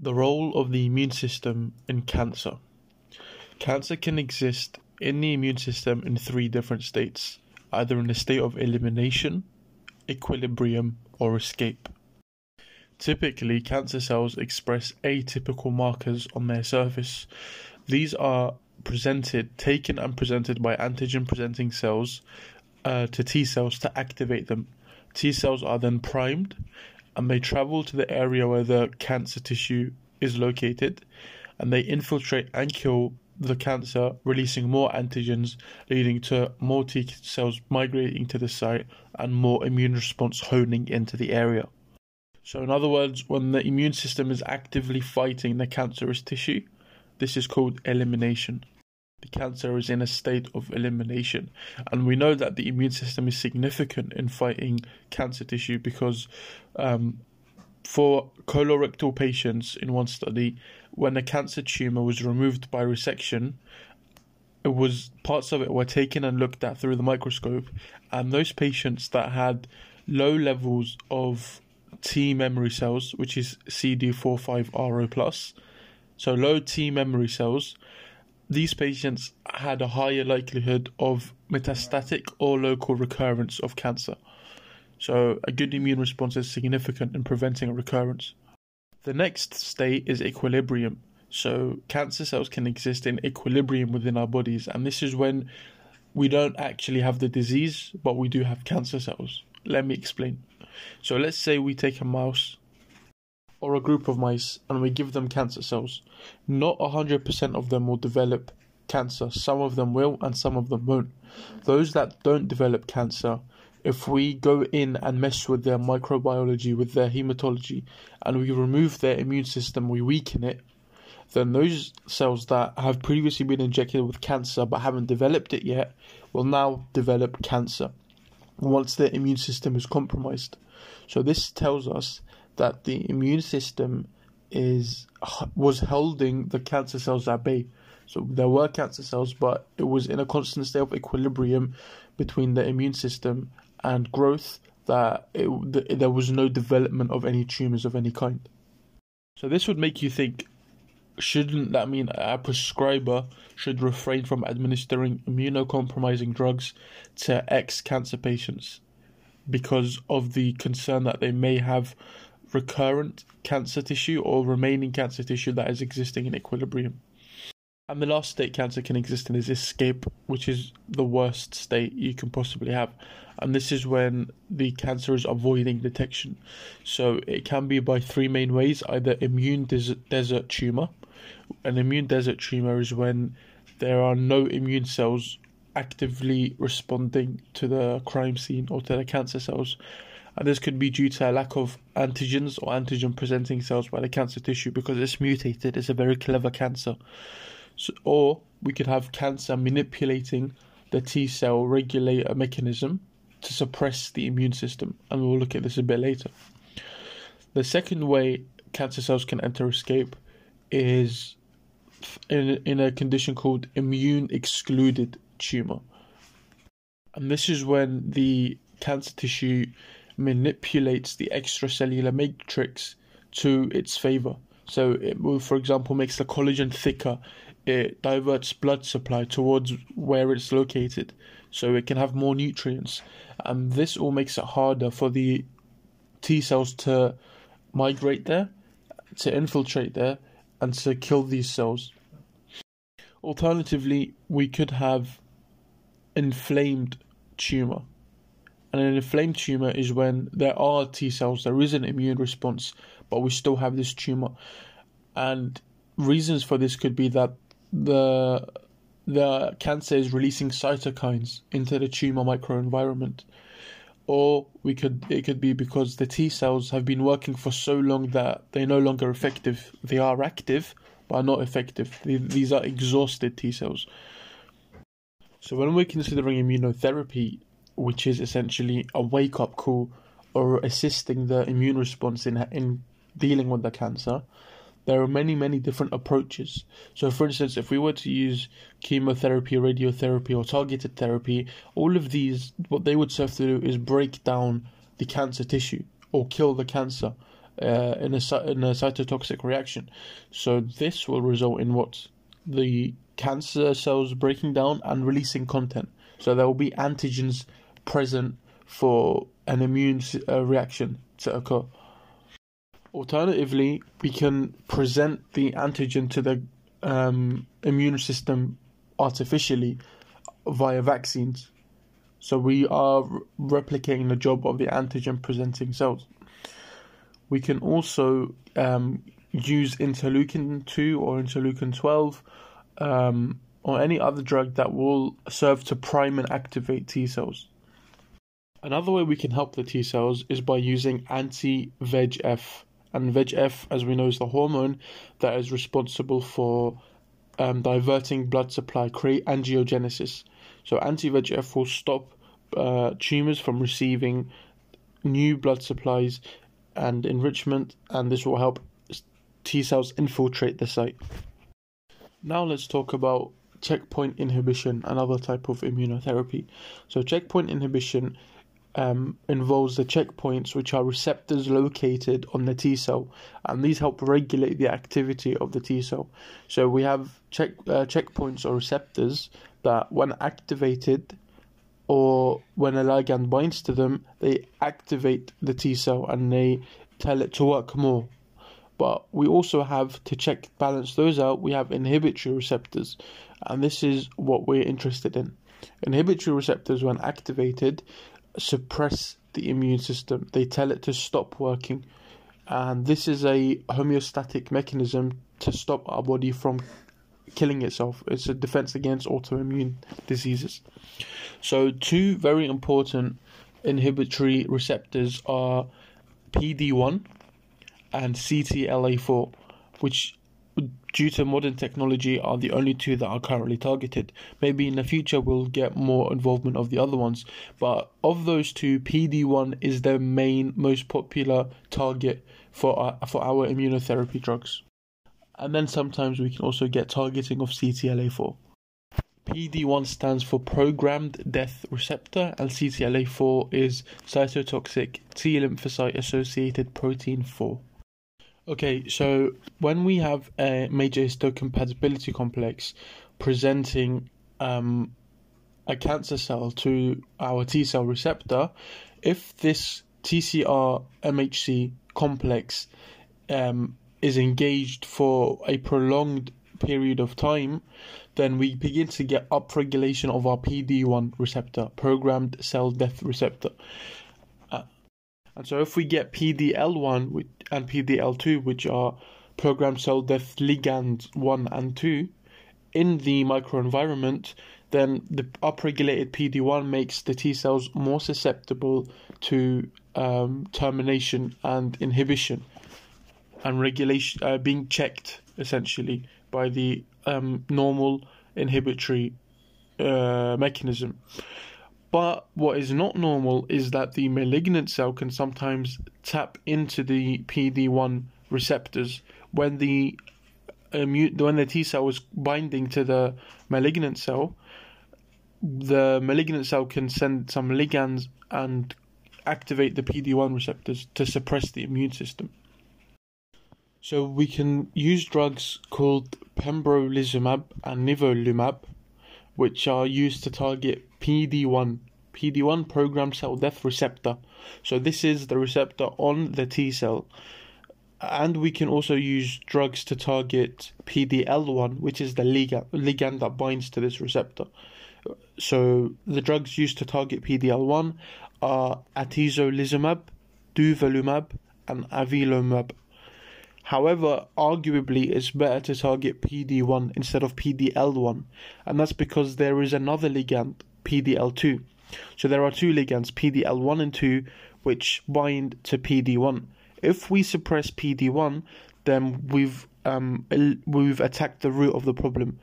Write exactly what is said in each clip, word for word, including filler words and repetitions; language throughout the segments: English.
The role of the immune system in cancer. Cancer can exist in the immune system in three different states, either in a state of elimination, equilibrium, or escape. Typically, cancer cells express atypical markers on their surface. These are presented, taken and presented by antigen-presenting cells uh, to T cells to activate them. T cells are then primed, and they travel to the area where the cancer tissue is located, and they infiltrate and kill the cancer, releasing more antigens, leading to more T cells migrating to the site and more immune response honing into the area. So in other words, when the immune system is actively fighting the cancerous tissue, this is called elimination. The cancer is in a state of elimination. And we know that the immune system is significant in fighting cancer tissue because um, for colorectal patients in one study, when a cancer tumour was removed by resection, it was parts of it were taken and looked at through the microscope. And those patients that had low levels of T memory cells, which is C D forty-five R O plus, so low T memory cells, these patients had a higher likelihood of metastatic or local recurrence of cancer. So a good immune response is significant in preventing a recurrence. The next state is equilibrium. So cancer cells can exist in equilibrium within our bodies, and this is when we don't actually have the disease, but we do have cancer cells. Let me explain. So let's say we take a mouse or a group of mice and we give them cancer cells. Not one hundred percent of them will develop cancer. Some of them will and some of them won't. Those that don't develop cancer, if we go in and mess with their microbiology, with their hematology, and we remove their immune system, we weaken it, then those cells that have previously been injected with cancer but haven't developed it yet will now develop cancer once their immune system is compromised. So this tells us that the immune system is was holding the cancer cells at bay. So there were cancer cells, but it was in a constant state of equilibrium between the immune system and growth that it, the, there was no development of any tumours of any kind. So this would make you think, shouldn't that mean a prescriber should refrain from administering immunocompromising drugs to ex-cancer patients because of the concern that they may have recurrent cancer tissue or remaining cancer tissue that is existing in equilibrium? And the last state cancer can exist in is escape, which is the worst state you can possibly have. And this is when the cancer is avoiding detection. So it can be by three main ways, either immune desert, desert tumour. An immune desert tumour is when there are no immune cells actively responding to the crime scene or to the cancer cells. And this could be due to a lack of antigens or antigen-presenting cells by the cancer tissue because it's mutated. It's a very clever cancer. So, or we could have cancer manipulating the T cell regulator mechanism to suppress the immune system, and we'll look at this a bit later. The second way cancer cells can enter escape is in, in a condition called immune-excluded tumour. And this is when the cancer tissue manipulates the extracellular matrix to its favour. So it will, for example, makes the collagen thicker. It diverts blood supply towards where it's located so it can have more nutrients. And this all makes it harder for the T cells to migrate there, to infiltrate there, and to kill these cells. Alternatively, we could have inflamed tumour. And an inflamed tumour is when there are T cells, there is an immune response, but we still have this tumour. And reasons for this could be that the the cancer is releasing cytokines into the tumor microenvironment, or we could it could be because the T cells have been working for so long that they're no longer effective. They are active but not effective. These are exhausted T cells. So when we're considering immunotherapy, which is essentially a wake-up call or assisting the immune response in in dealing with the cancer, there are many, many different approaches. So for instance, if we were to use chemotherapy, radiotherapy, or targeted therapy, all of these, what they would serve to do is break down the cancer tissue or kill the cancer uh, in, a, in a cytotoxic reaction. So this will result in what? The cancer cells breaking down and releasing content. So there will be antigens present for an immune uh, reaction to occur. Alternatively, we can present the antigen to the um, immune system artificially via vaccines. So we are replicating the job of the antigen-presenting cells. We can also um, use interleukin two or interleukin twelve um, or any other drug that will serve to prime and activate T cells. Another way we can help the T cells is by using anti-V E G F. And V E G F, as we know, is the hormone that is responsible for um, diverting blood supply, create angiogenesis. So anti-V E G F will stop uh, tumours from receiving new blood supplies and enrichment, and this will help T cells infiltrate the site. Now let's talk about checkpoint inhibition, another type of immunotherapy. So checkpoint inhibition um, involves the checkpoints, which are receptors located on the T cell, and these help regulate the activity of the T cell. So we have check uh, checkpoints or receptors that, when activated or when a ligand binds to them, they activate the T cell and they tell it to work more. But we also have to check, balance those out, we have inhibitory receptors, and this is what we're interested in. Inhibitory receptors, when activated, suppress the immune system. They tell it to stop working, and this is a homeostatic mechanism to stop our body from killing itself. It's a defense against autoimmune diseases. So two very important inhibitory receptors are P D one and C T L A four, which due to modern technology are the only two that are currently targeted. Maybe in the future we'll get more involvement of the other ones, but of those two, P D one is the main, most popular target for our, for our immunotherapy drugs. And then sometimes we can also get targeting of C T L A four. P D one stands for programmed death receptor, and C T L A four is cytotoxic T lymphocyte associated protein four. Okay, so when we have a major histocompatibility complex presenting um, a cancer cell to our T cell receptor, if this T C R M H C complex um, is engaged for a prolonged period of time, then we begin to get upregulation of our P D one receptor, programmed cell death receptor. Uh, and so if we get P D L one and P D L two, which are programmed cell death ligands one and two, in the microenvironment, then the upregulated P D one makes the T cells more susceptible to um, termination and inhibition and regulation, uh, being checked essentially by the um, normal inhibitory uh, mechanism. But what is not normal is that the malignant cell can sometimes tap into the P D one receptors when the immune, when the T cell is binding to the malignant cell. The malignant cell can send some ligands and activate the P D one receptors to suppress the immune system. So we can use drugs called pembrolizumab and nivolumab, which are used to target P D one. P D one programmed cell death receptor. So this is the receptor on the T cell. And we can also use drugs to target P D L one, which is the ligand, ligand that binds to this receptor. So the drugs used to target P D L one are atezolizumab, durvalumab, and avelumab. However, arguably, it's better to target P D one instead of P D L one, and that's because there is another ligand, P D L two. So there are two ligands, P D L one and two, which bind to P D one. If we suppress P D one, then we've um, we've attacked the root of the problem,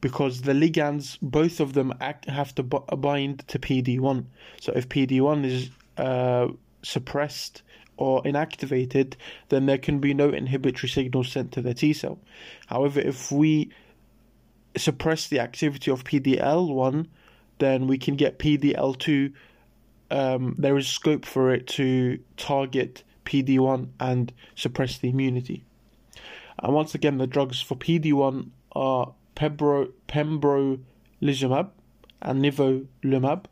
because the ligands, both of them, act, have to bind to P D one. So if P D one is uh, suppressed or inactivated, then there can be no inhibitory signal sent to the T cell. However, if we suppress the activity of P D L one, then we can get P D L two. Um, there is scope for it to target P D one and suppress the immunity. And once again, the drugs for P D one are pembro, pembrolizumab and nivolumab,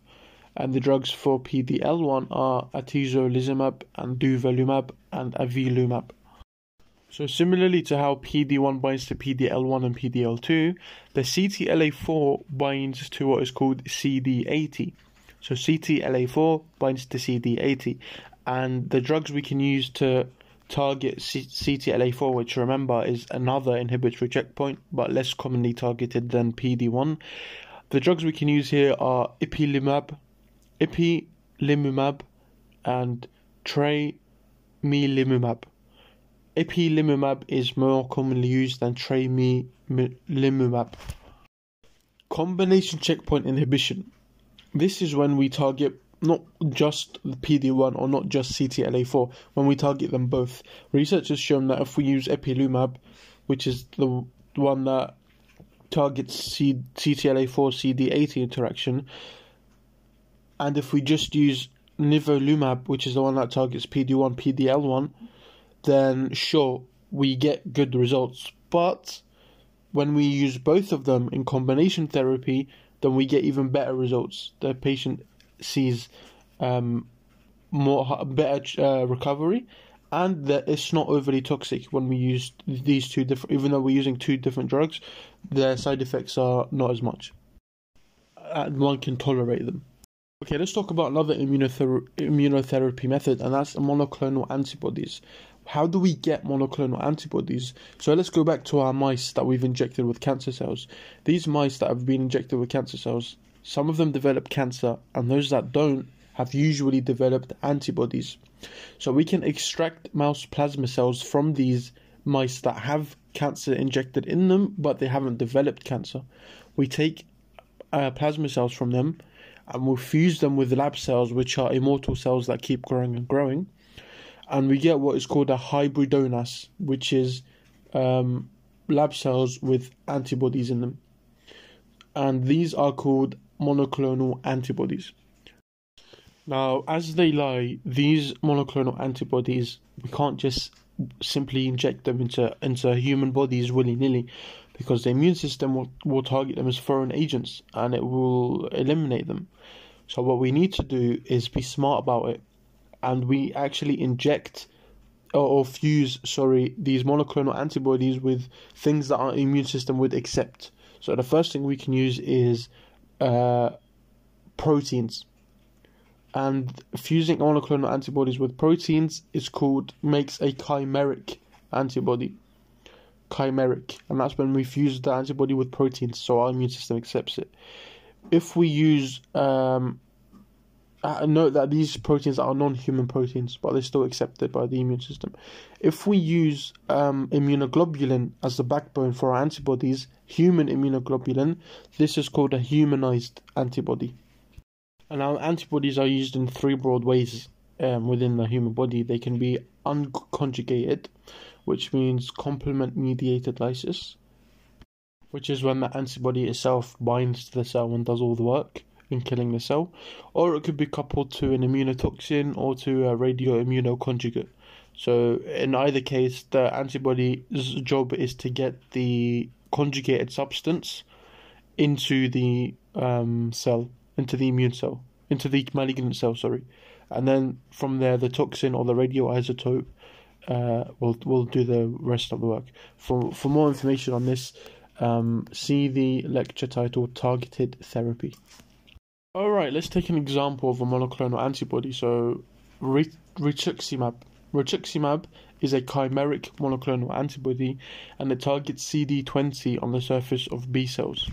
and the drugs for P D L one are atezolizumab and durvalumab and avelumab. So similarly to how P D one binds to P D L one and P D L two, the C T L A four binds to what is called C D eighty. So C T L A four binds to C D eighty, and the drugs we can use to target C T L A four, which remember is another inhibitory checkpoint but less commonly targeted than P D one. The drugs we can use here are ipilimumab, ipilimumab and tremelimumab. Ipilimumab is more commonly used than tremelimumab. Combination checkpoint inhibition. This is when we target not just the P D one or not just C T L A four, when we target them both. Research has shown that if we use ipilimumab, which is the one that targets C T L A four C D eighty interaction, and if we just use nivolumab, which is the one that targets P D one P D L one, then sure, we get good results. But when we use both of them in combination therapy, then we get even better results. The patient sees um, more better uh, recovery, and that it's not overly toxic when we use these two different. Even though we're using two different drugs, their side effects are not as much, and one can tolerate them. Okay, let's talk about another immunother immunotherapy method, and that's monoclonal antibodies. How do we get monoclonal antibodies? So let's go back to our mice that we've injected with cancer cells. These mice that have been injected with cancer cells, some of them develop cancer, and those that don't have usually developed antibodies. So we can extract mouse plasma cells from these mice that have cancer injected in them, but they haven't developed cancer. We take uh, plasma cells from them, and we'll fuse them with lab cells, which are immortal cells that keep growing and growing, and we get what is called a hybridomas, which is um, lab cells with antibodies in them, and these are called monoclonal antibodies. Now, as they lie, these monoclonal antibodies, we can't just simply inject them into, into human bodies willy-nilly, because the immune system will, will target them as foreign agents and it will eliminate them. So what we need to do is be smart about it, and we actually inject or, or fuse, sorry, these monoclonal antibodies with things that our immune system would accept. So the first thing we can use is uh, proteins, and fusing monoclonal antibodies with proteins is called makes a chimeric antibody. Chimeric, and that's when we fuse the antibody with proteins, so our immune system accepts it. If we use, um, note that these proteins are non-human proteins, but they're still accepted by the immune system. If we use um, immunoglobulin as the backbone for our antibodies, human immunoglobulin, this is called a humanized antibody. And our antibodies are used in three broad ways um, within the human body. They can be unconjugated, which means complement-mediated lysis, which is when the antibody itself binds to the cell and does all the work in killing the cell. Or it could be coupled to an immunotoxin or to a radioimmunoconjugate. So in either case, the antibody's job is to get the conjugated substance into the um, cell, into the immune cell, into the malignant cell, sorry. And then from there, the toxin or the radioisotope Uh, we'll, we'll do the rest of the work. For, for more information on this, um, see the lecture titled Targeted Therapy. Alright, let's take an example of a monoclonal antibody. So, rituximab. Rituximab is a chimeric monoclonal antibody, and it targets C D twenty on the surface of B cells.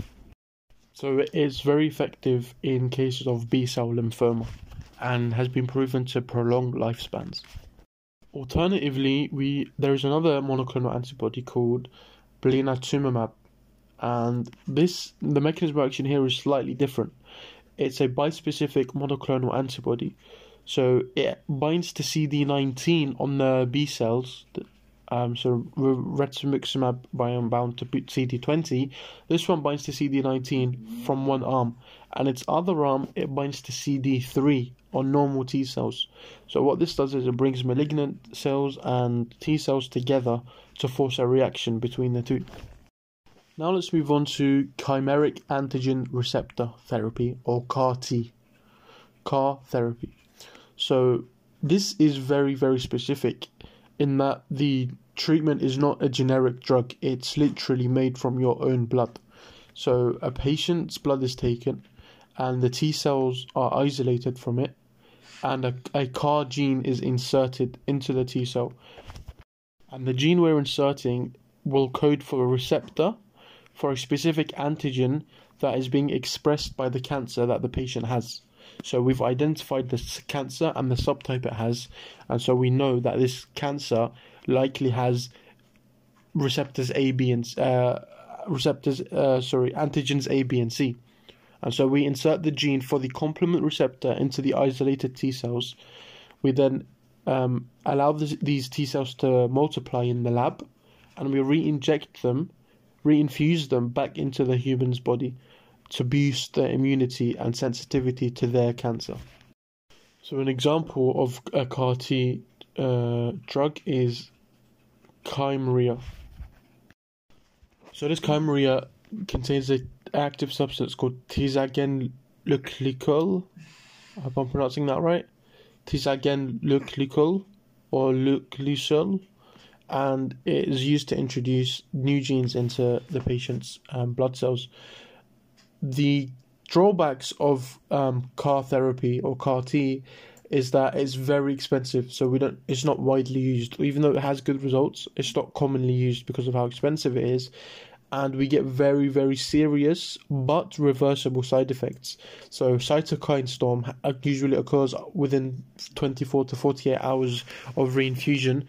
So it's very effective in cases of B cell lymphoma, and has been proven to prolong lifespans. Alternatively, we there is another monoclonal antibody called blinatumomab, and this the mechanism of action here is slightly different. It's a bispecific monoclonal antibody, so it binds to C D nineteen on the B cells. Um, so rituximab bound to C D twenty. This one binds to C D nineteen from one arm, and its other arm it binds to C D three on normal T cells. So what this does is it brings malignant cells and T cells together to force a reaction between the two. Now let's move on to chimeric antigen receptor therapy, or C A R T. C A R therapy. So this is very, very specific in that the treatment is not a generic drug. It's literally made from your own blood. So a patient's blood is taken and the T cells are isolated from it, and a, a C A R gene is inserted into the T cell. And the gene we're inserting will code for a receptor for a specific antigen that is being expressed by the cancer that the patient has. So we've identified the cancer and the subtype it has, and so we know that this cancer likely has receptors A, B, and uh, receptors uh, sorry antigens A, B, and C. And so we insert the gene for the complement receptor into the isolated T cells. We then um, allow this, these T cells to multiply in the lab, and we re-inject them, re-infuse them back into the human's body to boost their immunity and sensitivity to their cancer. So an example of a C A R T uh, drug is Kymriah. So this Kymriah contains an active substance called Tisagenlecleucel. I hope I'm pronouncing that right. Tisagenlecleucel or Leucleucel. And it is used to introduce new genes into the patient's um, blood cells. The drawbacks of um, C A R therapy or C A R T is that it's very expensive, so we don't. It's not widely used. Even though it has good results, it's not commonly used because of how expensive it is, and we get very, very serious but reversible side effects. So cytokine storm usually occurs within twenty-four to forty-eight hours of reinfusion,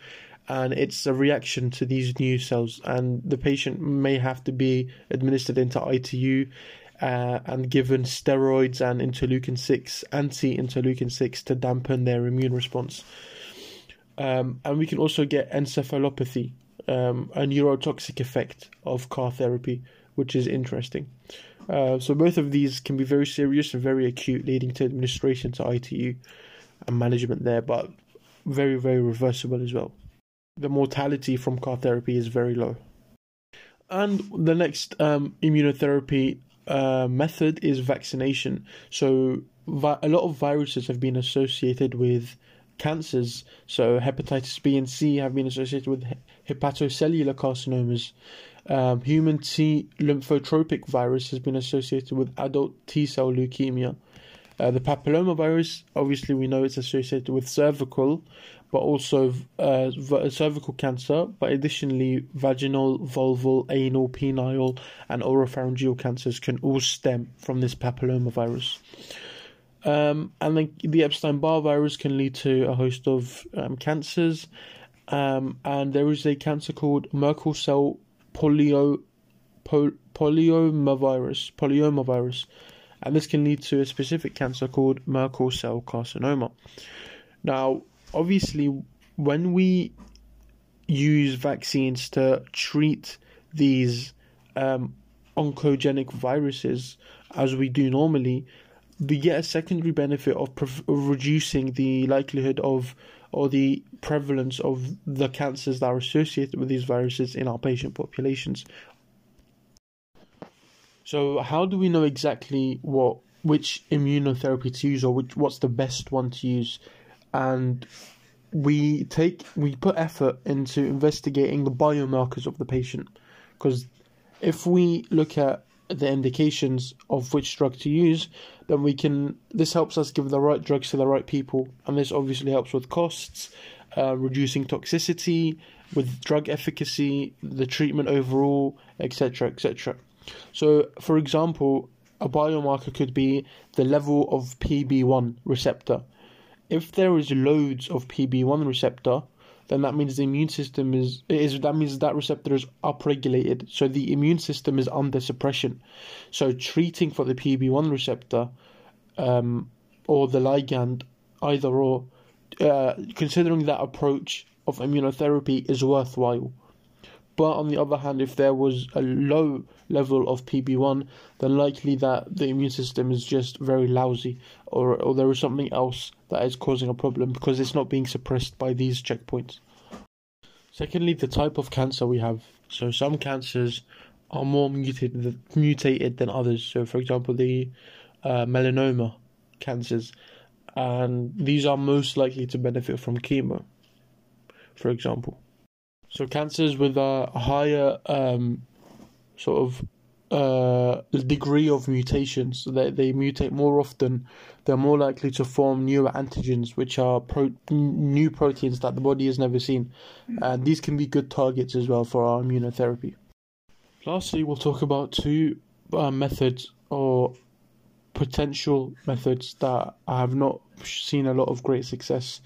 and it's a reaction to these new cells, and the patient may have to be administered into I T U. Uh, and given steroids and interleukin six, anti-interleukin six, to dampen their immune response. Um, and we can also get encephalopathy, um, a neurotoxic effect of C A R therapy, which is interesting. Uh, so both of these can be very serious and very acute, leading to administration to I T U and management there, but very, very reversible as well. The mortality from C A R therapy is very low. And the next um, immunotherapy Uh, method is vaccination. So vi- a lot of viruses have been associated with cancers. So hepatitis B and C have been associated with he- hepatocellular carcinomas. Um, human T lymphotropic virus has been associated with adult T cell leukemia. Uh, the papillomavirus, obviously we know it's associated with cervical, but also uh, v- cervical cancer, but additionally vaginal, vulval, anal, penile and oropharyngeal cancers can all stem from this papillomavirus. Um, and then the Epstein-Barr virus can lead to a host of um, cancers, um, and there is a cancer called Merkel cell polyo- po- polyomavirus, polyomavirus, and this can lead to a specific cancer called Merkel cell carcinoma. Now, obviously, when we use vaccines to treat these um, oncogenic viruses, as we do normally, we get a secondary benefit of pre- reducing the likelihood of or the prevalence of the cancers that are associated with these viruses in our patient populations. So how do we know exactly what which immunotherapy to use, or which, what's the best one to use? And we take we put effort into investigating the biomarkers of the patient, because if we look at the indications of which drug to use, then we can this helps us give the right drugs to the right people, and this obviously helps with costs, uh, reducing toxicity, with drug efficacy, the treatment overall, etc, etc. So for example, a biomarker could be the level of P B one receptor. If there is loads of P B one receptor, then that means the immune system is, is that means that receptor is upregulated. So the immune system is under suppression. So treating for the P B one receptor um, or the ligand, either or, uh, considering that approach of immunotherapy is worthwhile. But on the other hand, if there was a low level of P D one, then likely that the immune system is just very lousy, or, or there is something else that is causing a problem because it's not being suppressed by these checkpoints. Secondly, the type of cancer we have. So some cancers are more mutated, mutated than others. So for example, the uh, melanoma cancers, and these are most likely to benefit from chemo, for example. So cancers with a higher um, sort of uh, degree of mutations, so they, they mutate more often, they're more likely to form newer antigens, which are pro new proteins that the body has never seen. And these can be good targets as well for our immunotherapy. Lastly, we'll talk about two uh, methods or potential methods that I have not seen a lot of great success.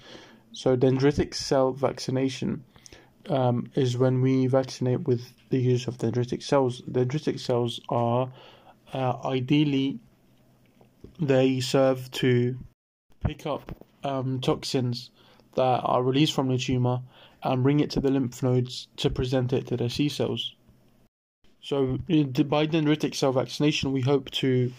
So dendritic cell vaccination. Um, is when we vaccinate with the use of dendritic cells. Dendritic cells are uh, ideally, they serve to pick up um, toxins that are released from the tumour and bring it to the lymph nodes to present it to the C cells. So by dendritic cell vaccination, we hope to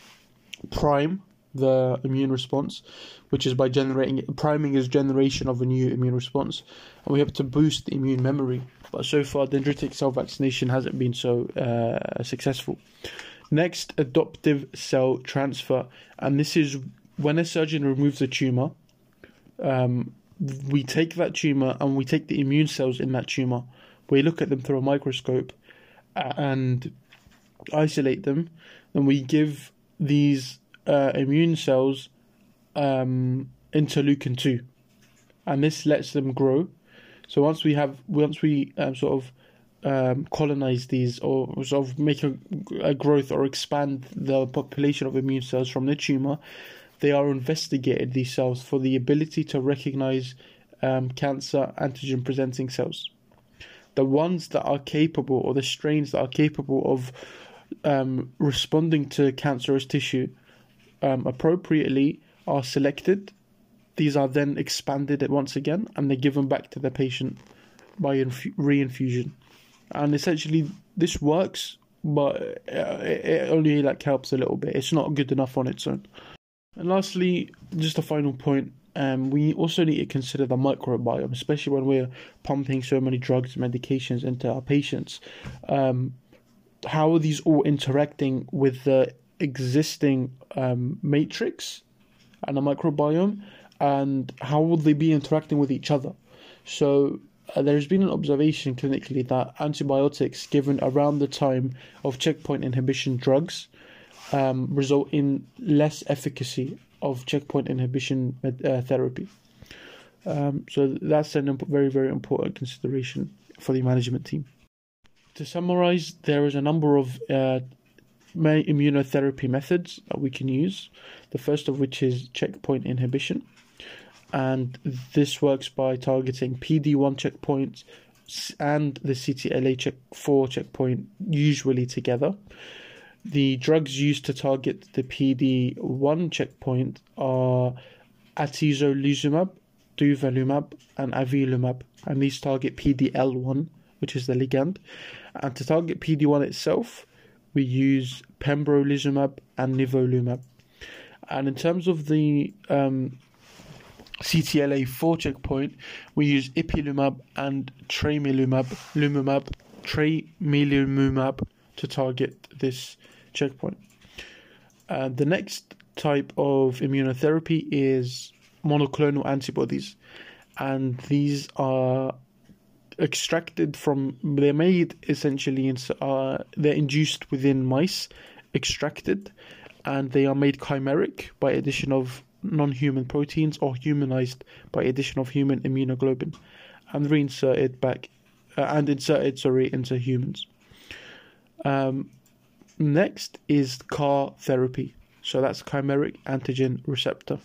prime the immune response, which is by generating priming is generation of a new immune response, and we have to boost the immune memory. But so far, dendritic cell vaccination hasn't been so uh, successful. Next, adoptive cell transfer, and this is when a surgeon removes a tumor. Um, we take that tumor and we take the immune cells in that tumor. We look at them through a microscope and isolate them, and we give these Uh, immune cells um, interleukin two, and this lets them grow. So once we have once we um, sort of um, colonize these, or sort of make a, a growth or expand the population of immune cells from the tumor, they are investigated, these cells, for the ability to recognize um, cancer antigen presenting cells, the ones that are capable, or the strains that are capable of um, responding to cancerous tissue Um, appropriately, are selected. These are then expanded once again, and they're given back to the patient by reinfusion. And essentially, this works, but it, it only like helps a little bit. It's not good enough on its own. And lastly, just a final point. Um, we also need to consider the microbiome, especially when we're pumping so many drugs and medications into our patients. Um, how are these all interacting with the existing um, matrix and the microbiome, and how will they be interacting with each other? So uh, there's been an observation clinically that antibiotics given around the time of checkpoint inhibition drugs um, result in less efficacy of checkpoint inhibition uh, therapy. Um, so that's a very, very important consideration for the management team. To summarize, there is a number of uh, immunotherapy methods that we can use, the first of which is checkpoint inhibition, and this works by targeting P D one checkpoints and the C T L A four checkpoint usually together. The drugs used to target the P D one checkpoint are atezolizumab, durvalumab and avelumab, and these target P D L one, which is the ligand, and to target P D one itself we use pembrolizumab and nivolumab. And in terms of the um, C T L A four checkpoint, we use ipilimumab and tremelimumab, lumumab, tremelimumab to target this checkpoint. Uh, the next type of immunotherapy is monoclonal antibodies, and these are extracted from, they're made essentially, in, uh, they're induced within mice, extracted, and they are made chimeric by addition of non-human proteins, or humanized by addition of human immunoglobulin, and reinserted back, uh, and inserted, sorry, into humans. Um, next is C A R therapy, so that's chimeric antigen receptor.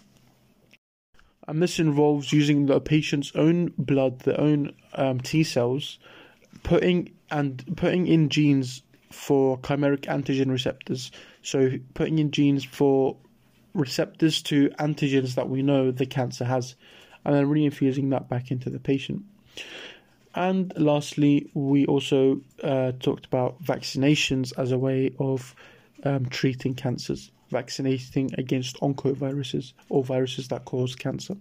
And this involves using the patient's own blood, their own um, T cells, putting and putting in genes for chimeric antigen receptors. So putting in genes for receptors to antigens that we know the cancer has, and then reinfusing that back into the patient. And lastly, we also uh, talked about vaccinations as a way of um, treating cancers, vaccinating against oncoviruses or viruses that cause cancer.